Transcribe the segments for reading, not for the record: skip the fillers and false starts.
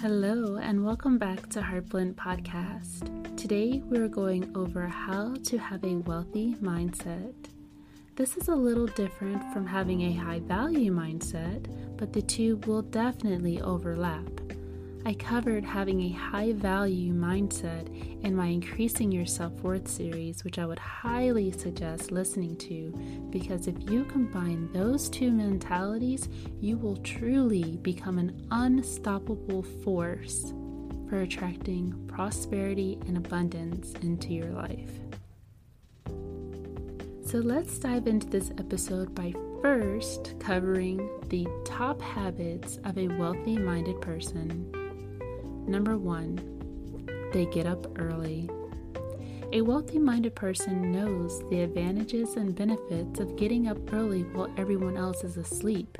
Hello and welcome back to Heartblend Podcast. Today we are going over how to have a wealthy mindset. This is a little different from having a high value mindset, but the two will definitely overlap. I covered having a high value mindset in my Increasing Your Self-Worth series, which I would highly suggest listening to, because if you combine those two mentalities, you will truly become an unstoppable force for attracting prosperity and abundance into your life. So let's dive into this episode by first covering the top habits of a wealthy-minded person. Number 1, they get up early. A wealthy-minded person knows the advantages and benefits of getting up early while everyone else is asleep.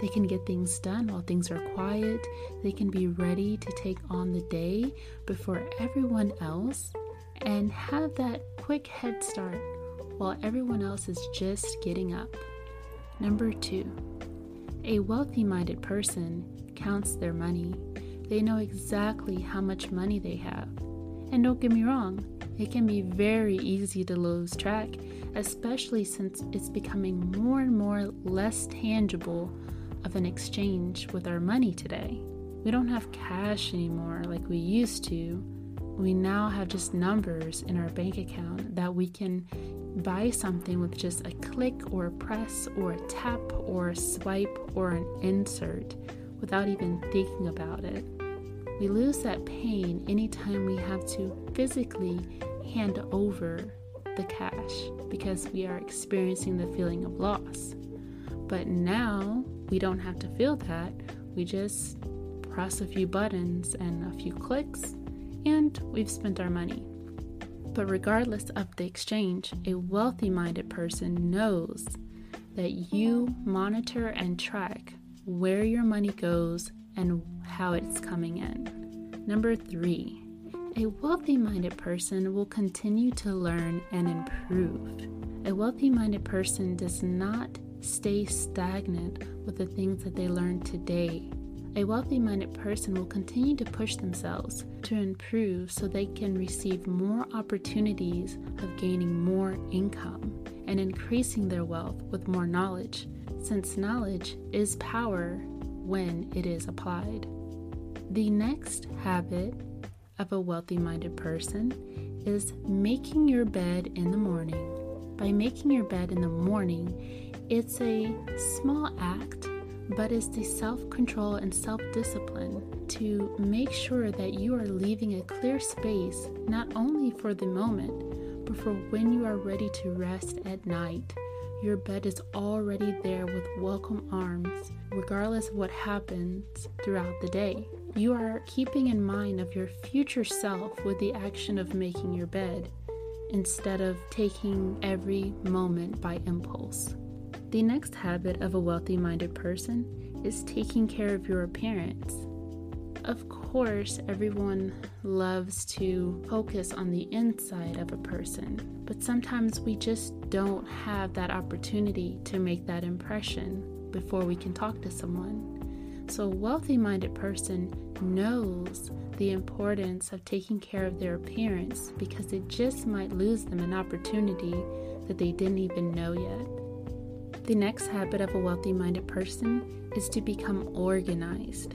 They can get things done while things are quiet. They can be ready to take on the day before everyone else and have that quick head start while everyone else is just getting up. Number 2, a wealthy-minded person counts their money. They know exactly how much money they have. And don't get me wrong, it can be very easy to lose track, especially since it's becoming more and more less tangible of an exchange with our money today. We don't have cash anymore like we used to. We now have just numbers in our bank account that we can buy something with just a click or a press or a tap or a swipe or an insert, without even thinking about it. We lose that pain anytime we have to physically hand over the cash because we are experiencing the feeling of loss. But now we don't have to feel that. We just press a few buttons and a few clicks and we've spent our money. But regardless of the exchange, a wealthy-minded person knows that you monitor and track where your money goes and how it's coming in. Number 3, a wealthy-minded person will continue to learn and improve. A wealthy-minded person does not stay stagnant with the things that they learn today. A wealthy-minded person will continue to push themselves to improve so they can receive more opportunities of gaining more income and increasing their wealth with more knowledge, since knowledge is power when it is applied. The next habit of a wealthy-minded person is making your bed in the morning. By making your bed in the morning, it's a small act, but it's the self-control and self-discipline to make sure that you are leaving a clear space, not only for the moment, but for when you are ready to rest at night. Your bed is already there with welcome arms, regardless of what happens throughout the day. You are keeping in mind of your future self with the action of making your bed, instead of taking every moment by impulse. The next habit of a wealthy-minded person is taking care of your appearance. Of course, everyone loves to focus on the inside of a person, but sometimes we just don't have that opportunity to make that impression before we can talk to someone. So a wealthy-minded person knows the importance of taking care of their appearance, because it just might lose them an opportunity that they didn't even know yet. The next habit of a wealthy-minded person is to become organized.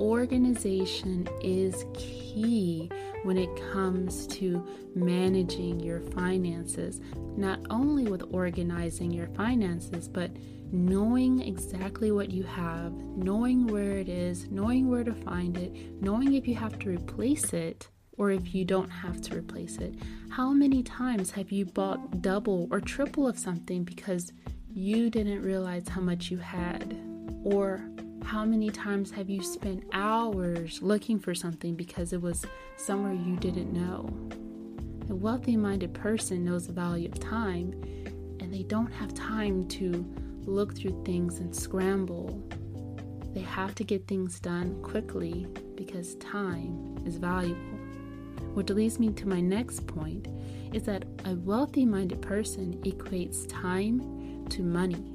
Organization is key when it comes to managing your finances, not only with organizing your finances, but knowing exactly what you have, knowing where it is, knowing where to find it, knowing if you have to replace it or if you don't have to replace it. How many times have you bought double or triple of something because you didn't realize how much you had, or how many times have you spent hours looking for something because it was somewhere you didn't know? A wealthy-minded person knows the value of time, and they don't have time to look through things and scramble. They have to get things done quickly because time is valuable. Which leads me to my next point, is that a wealthy-minded person equates time to money.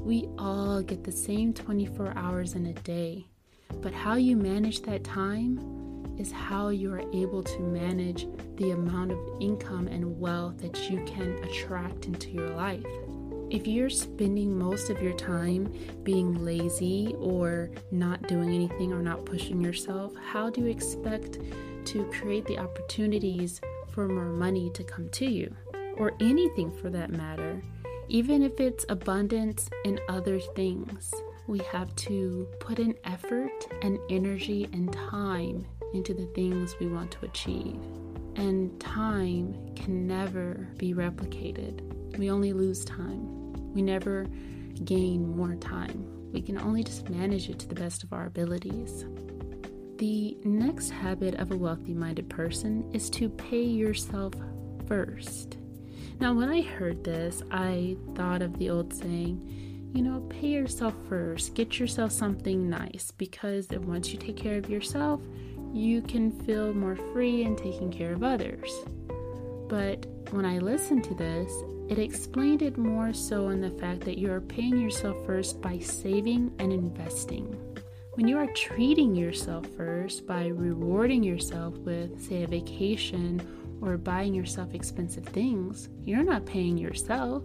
We all get the same 24 hours in a day, but how you manage that time is how you are able to manage the amount of income and wealth that you can attract into your life. If you're spending most of your time being lazy or not doing anything or not pushing yourself, how do you expect to create the opportunities for more money to come to you, or anything for that matter? Even if it's abundance in other things, we have to put in effort and energy and time into the things we want to achieve. And time can never be replicated. We only lose time. We never gain more time. We can only just manage it to the best of our abilities. The next habit of a wealthy-minded person is to pay yourself first. Now, when I heard this, I thought of the old saying, pay yourself first, get yourself something nice, because once you take care of yourself, you can feel more free in taking care of others. But when I listened to this, it explained it more so in the fact that you are paying yourself first by saving and investing. When you are treating yourself first by rewarding yourself with, say, a vacation or buying yourself expensive things, you're not paying yourself.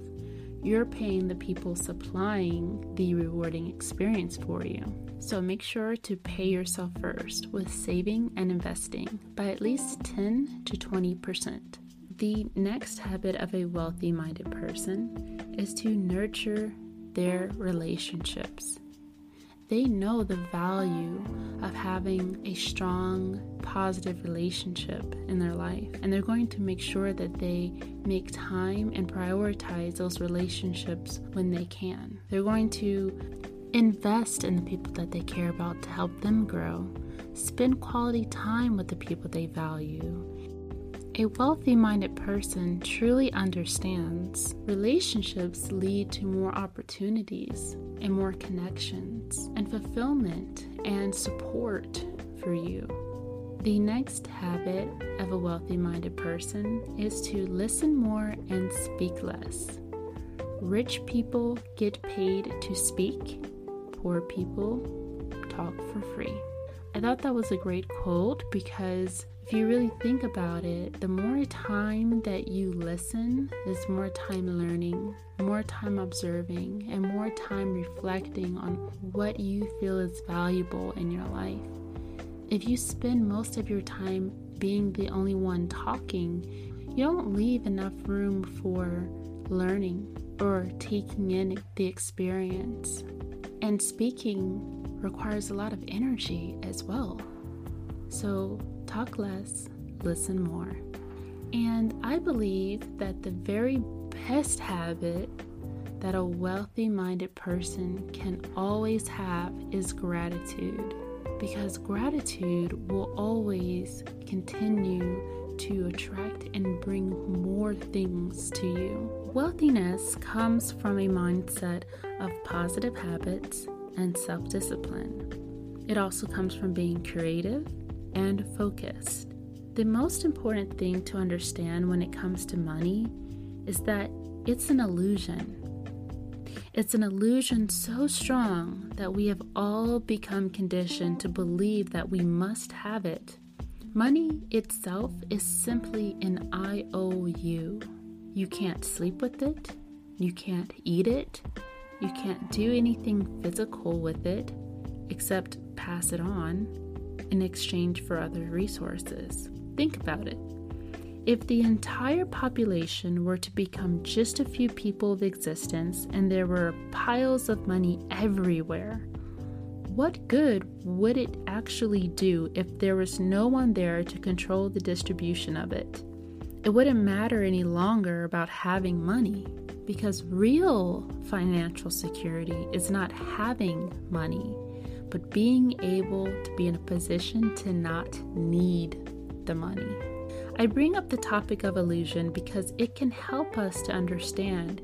You're paying the people supplying the rewarding experience for you. So make sure to pay yourself first with saving and investing by at least 10 to 20%. The next habit of a wealthy-minded person is to nurture their relationships. They know the value of having a strong, positive relationship in their life, and they're going to make sure that they make time and prioritize those relationships when they can. They're going to invest in the people that they care about to help them grow, spend quality time with the people they value. A wealthy-minded person truly understands relationships lead to more opportunities and more connections and fulfillment and support for you. The next habit of a wealthy-minded person is to listen more and speak less. Rich people get paid to speak. Poor people talk for free. I thought that was a great quote, because if you really think about it, the more time that you listen is more time learning, more time observing, and more time reflecting on what you feel is valuable in your life. If you spend most of your time being the only one talking, you don't leave enough room for learning or taking in the experience. And speaking requires a lot of energy as well. So talk less, listen more. And I believe that the very best habit that a wealthy-minded person can always have is gratitude, because gratitude will always continue to attract and bring more things to you. Wealthiness comes from a mindset of positive habits and self-discipline. It also comes from being creative and focused. The most important thing to understand when it comes to money is that it's an illusion. It's an illusion so strong that we have all become conditioned to believe that we must have it. Money itself is simply an IOU. You can't sleep with it. You can't eat it. You can't do anything physical with it except pass it on in exchange for other resources. Think about it. If the entire population were to become just a few people of existence and there were piles of money everywhere, what good would it actually do if there was no one there to control the distribution of it? It wouldn't matter any longer about having money. because real financial security is not having money, but being able to be in a position to not need the money. I bring up the topic of illusion because it can help us to understand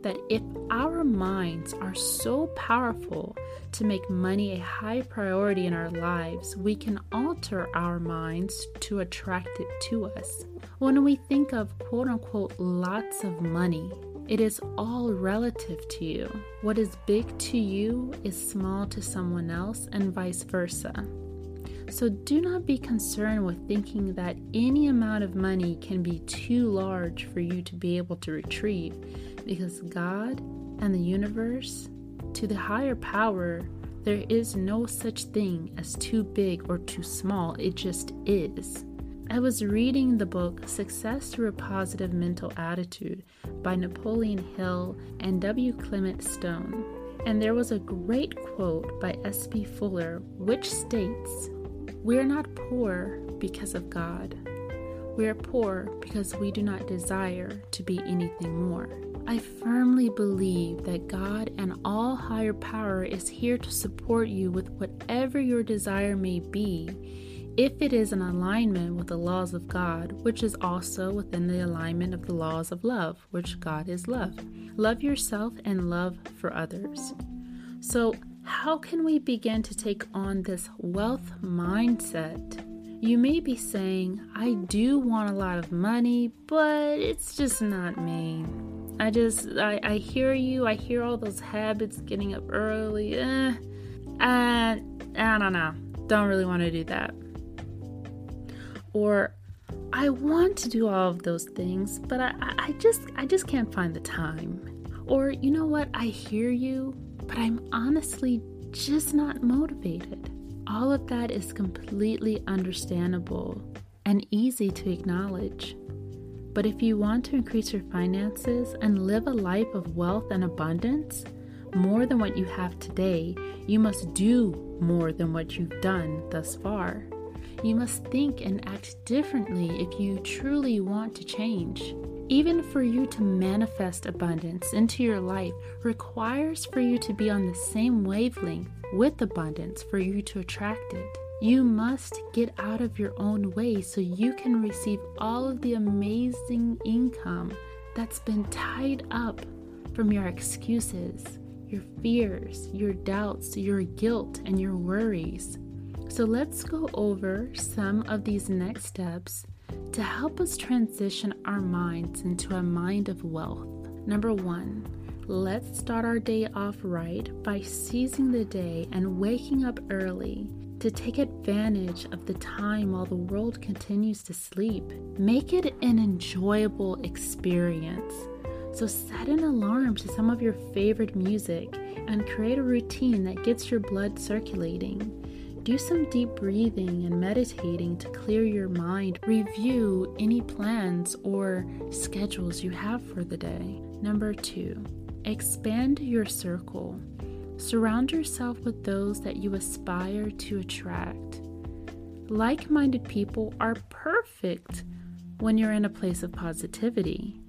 that if our minds are so powerful to make money a high priority in our lives, we can alter our minds to attract it to us. When we think of quote unquote lots of money, it is all relative to you. What is big to you is small to someone else and vice versa. So do not be concerned with thinking that any amount of money can be too large for you to be able to retrieve, because God and the universe, to the higher power, there is no such thing as too big or too small. It just is. I was reading the book Success Through a Positive Mental Attitude by Napoleon Hill and W. Clement Stone, and there was a great quote by S.B. Fuller, which states, "We're not poor because of God. We're poor because we do not desire to be anything more." I firmly believe that God and all higher power is here to support you with whatever your desire may be, if it is in alignment with the laws of God, which is also within the alignment of the laws of love, which God is love. Love yourself and love for others. So, how can we begin to take on this wealth mindset? You may be saying, I do want a lot of money, but it's just not me. I hear you. I hear all those habits, getting up early. I don't know. Don't really want to do that. Or I want to do all of those things, but I just can't find the time. Or you know what? I hear you, but I'm honestly just not motivated. All of that is completely understandable and easy to acknowledge. But if you want to increase your finances and live a life of wealth and abundance, more than what you have today, you must do more than what you've done thus far. You must think and act differently if you truly want to change. Even for you to manifest abundance into your life requires for you to be on the same wavelength with abundance for you to attract it. You must get out of your own way so you can receive all of the amazing income that's been tied up from your excuses, your fears, your doubts, your guilt, and your worries. So let's go over some of these next steps to help us transition our minds into a mind of wealth. Number one, let's start our day off right by seizing the day and waking up early to take advantage of the time while the world continues to sleep. Make it an enjoyable experience. So set an alarm to some of your favorite music and create a routine that gets your blood circulating. Do some deep breathing and meditating to clear your mind. Review any plans or schedules you have for the day. Number two, expand your circle. Surround yourself with those that you aspire to attract. Like-minded people are perfect when you're in a place of positivity.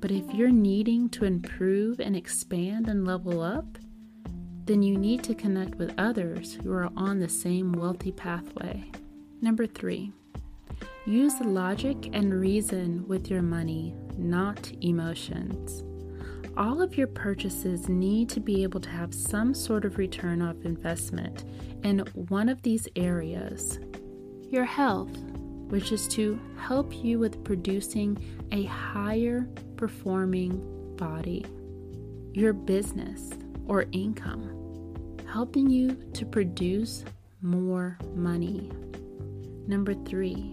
But if you're needing to improve and expand and level up, then you need to connect with others who are on the same wealthy pathway. Number three, use logic and reason with your money, not emotions. All of your purchases need to be able to have some sort of return of investment in one of these areas. Your health, which is to help you with producing a higher performing body. Your business or income, helping you to produce more money. Number three,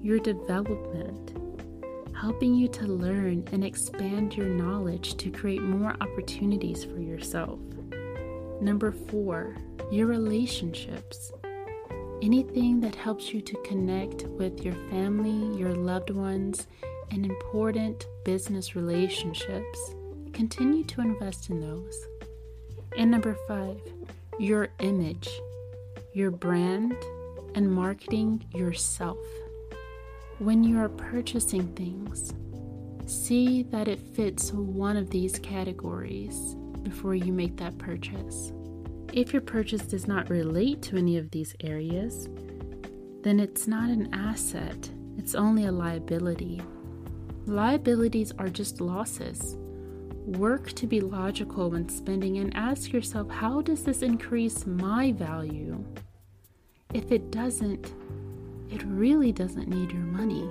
your development, helping you to learn and expand your knowledge to create more opportunities for yourself. Number four, your relationships, anything that helps you to connect with your family, your loved ones, and important business relationships. Continue to invest in those. And number five, your image, your brand, and marketing yourself. When you are purchasing things, See that it fits one of these categories before you make that purchase. If your purchase does not relate to any of these areas, then it's not an asset, it's only a liability. Liabilities are just losses. Work to be logical when spending and ask yourself, how does this increase my value? If it doesn't, it really doesn't need your money.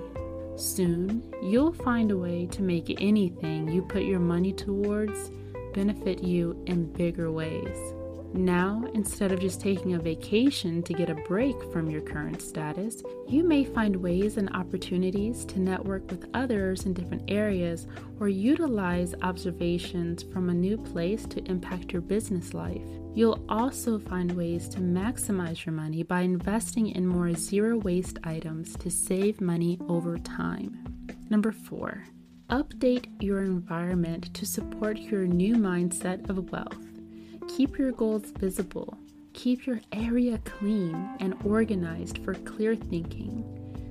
Soon, you'll find a way to make anything you put your money towards benefit you in bigger ways. Now, instead of just taking a vacation to get a break from your current status, you may find ways and opportunities to network with others in different areas or utilize observations from a new place to impact your business life. You'll also find ways to maximize your money by investing in more zero-waste items to save money over time. Number 4, update your environment to support your new mindset of wealth. Keep your goals visible. Keep your area clean and organized for clear thinking.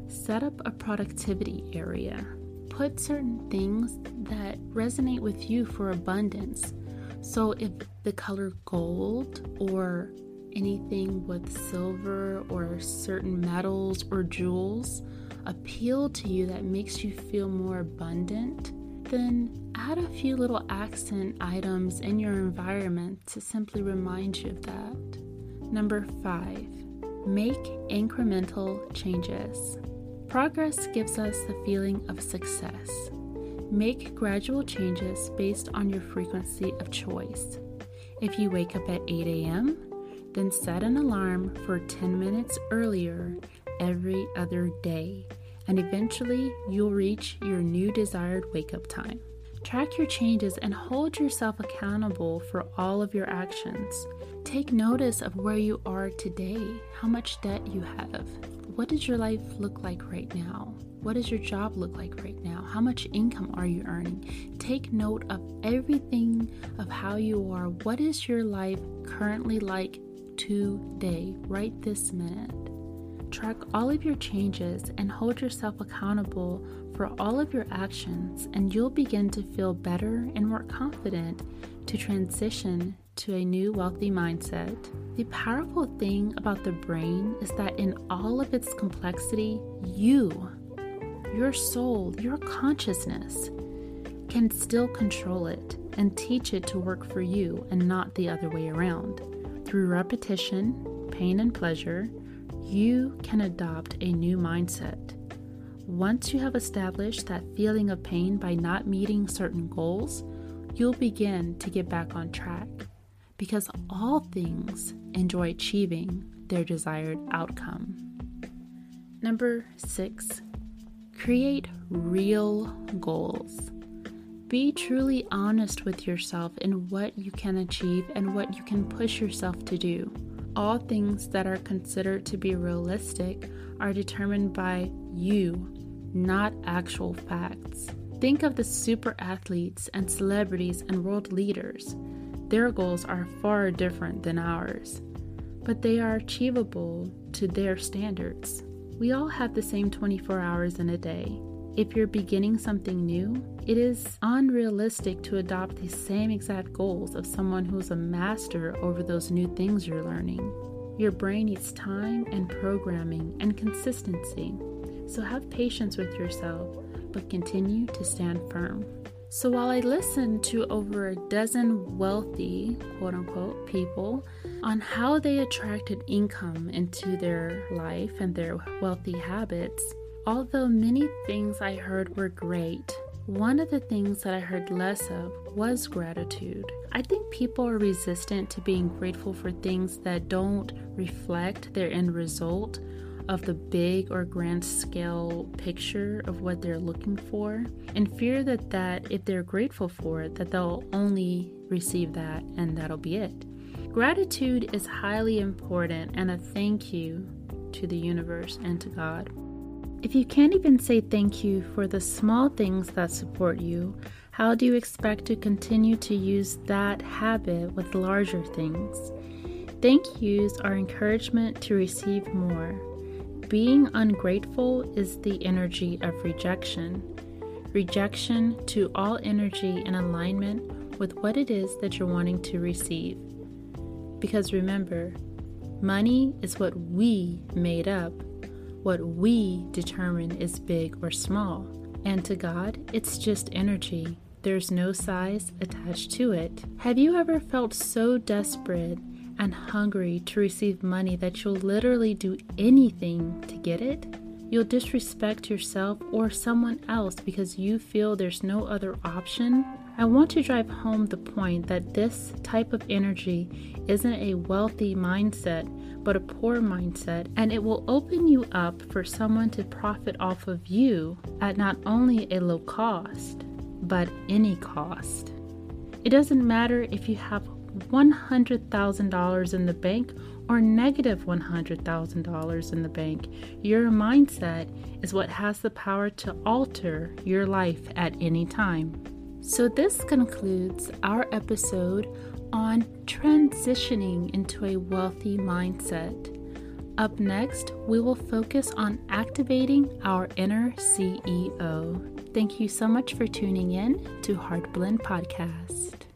Set up a productivity area. Put certain things that resonate with you for abundance. So if the color gold or anything with silver or certain metals or jewels appeal to you that makes you feel more abundant, then add a few little accent items in your environment to simply remind you of that. Number 5, make incremental changes. Progress gives us the feeling of success. Make gradual changes based on your frequency of choice. If you wake up at 8 a.m., then set an alarm for 10 minutes earlier every other day, and eventually you'll reach your new desired wake-up time. Track your changes and hold yourself accountable for all of your actions. Take notice of where you are today, how much debt you have. What does your life look like right now? What does your job look like right now? How much income are you earning? Take note of everything, of how you are. What is your life currently like today, right this minute? Track all of your changes and hold yourself accountable for all of your actions, and you'll begin to feel better and more confident to transition to a new wealthy mindset. The powerful thing about the brain is that in all of its complexity, you, your soul, your consciousness can still control it and teach it to work for you and not the other way around. Through repetition, pain and pleasure, you can adopt a new mindset. Once you have established that feeling of pain by not meeting certain goals, you'll begin to get back on track because all things enjoy achieving their desired outcome. Number 6, create real goals. Be truly honest with yourself in what you can achieve and what you can push yourself to do. All things that are considered to be realistic are determined by you, not actual facts. Think of the super athletes and celebrities and world leaders. Their goals are far different than ours, but they are achievable to their standards. We all have the same 24 hours in a day. If you're beginning something new, it is unrealistic to adopt the same exact goals of someone who's a master over those new things you're learning. Your brain needs time and programming and consistency. So have patience with yourself, but continue to stand firm. So while I listened to over a dozen wealthy, quote unquote, people on how they attracted income into their life and their wealthy habits, although many things I heard were great, one of the things that I heard less of was gratitude. I think people are resistant to being grateful for things that don't reflect their end result of the big or grand scale picture of what they're looking for, and fear that if they're grateful for it, that they'll only receive that and that'll be it. Gratitude is highly important and a thank you to the universe and to God. If you can't even say thank you for the small things that support you, how do you expect to continue to use that habit with larger things? Thank yous are encouragement to receive more. Being ungrateful is the energy of rejection. rejection to all energy in alignment with what it is that you're wanting to receive. Because remember, money is what we made up, what we determine is big or small. And to God, it's just energy. There's no size attached to it. Have you ever felt so desperate and hungry to receive money that you'll literally do anything to get it? You'll disrespect yourself or someone else because you feel there's no other option? I want to drive home the point that this type of energy isn't a wealthy mindset, but a poor mindset, and it will open you up for someone to profit off of you at not only a low cost, but any cost. It doesn't matter if you have $100,000 in the bank or negative $100,000 in the bank. Your mindset is what has the power to alter your life at any time. So this concludes our episode on transitioning into a wealthy mindset. Up next, we will focus on activating our inner CEO. Thank you so much for tuning in to Heartblend Podcast.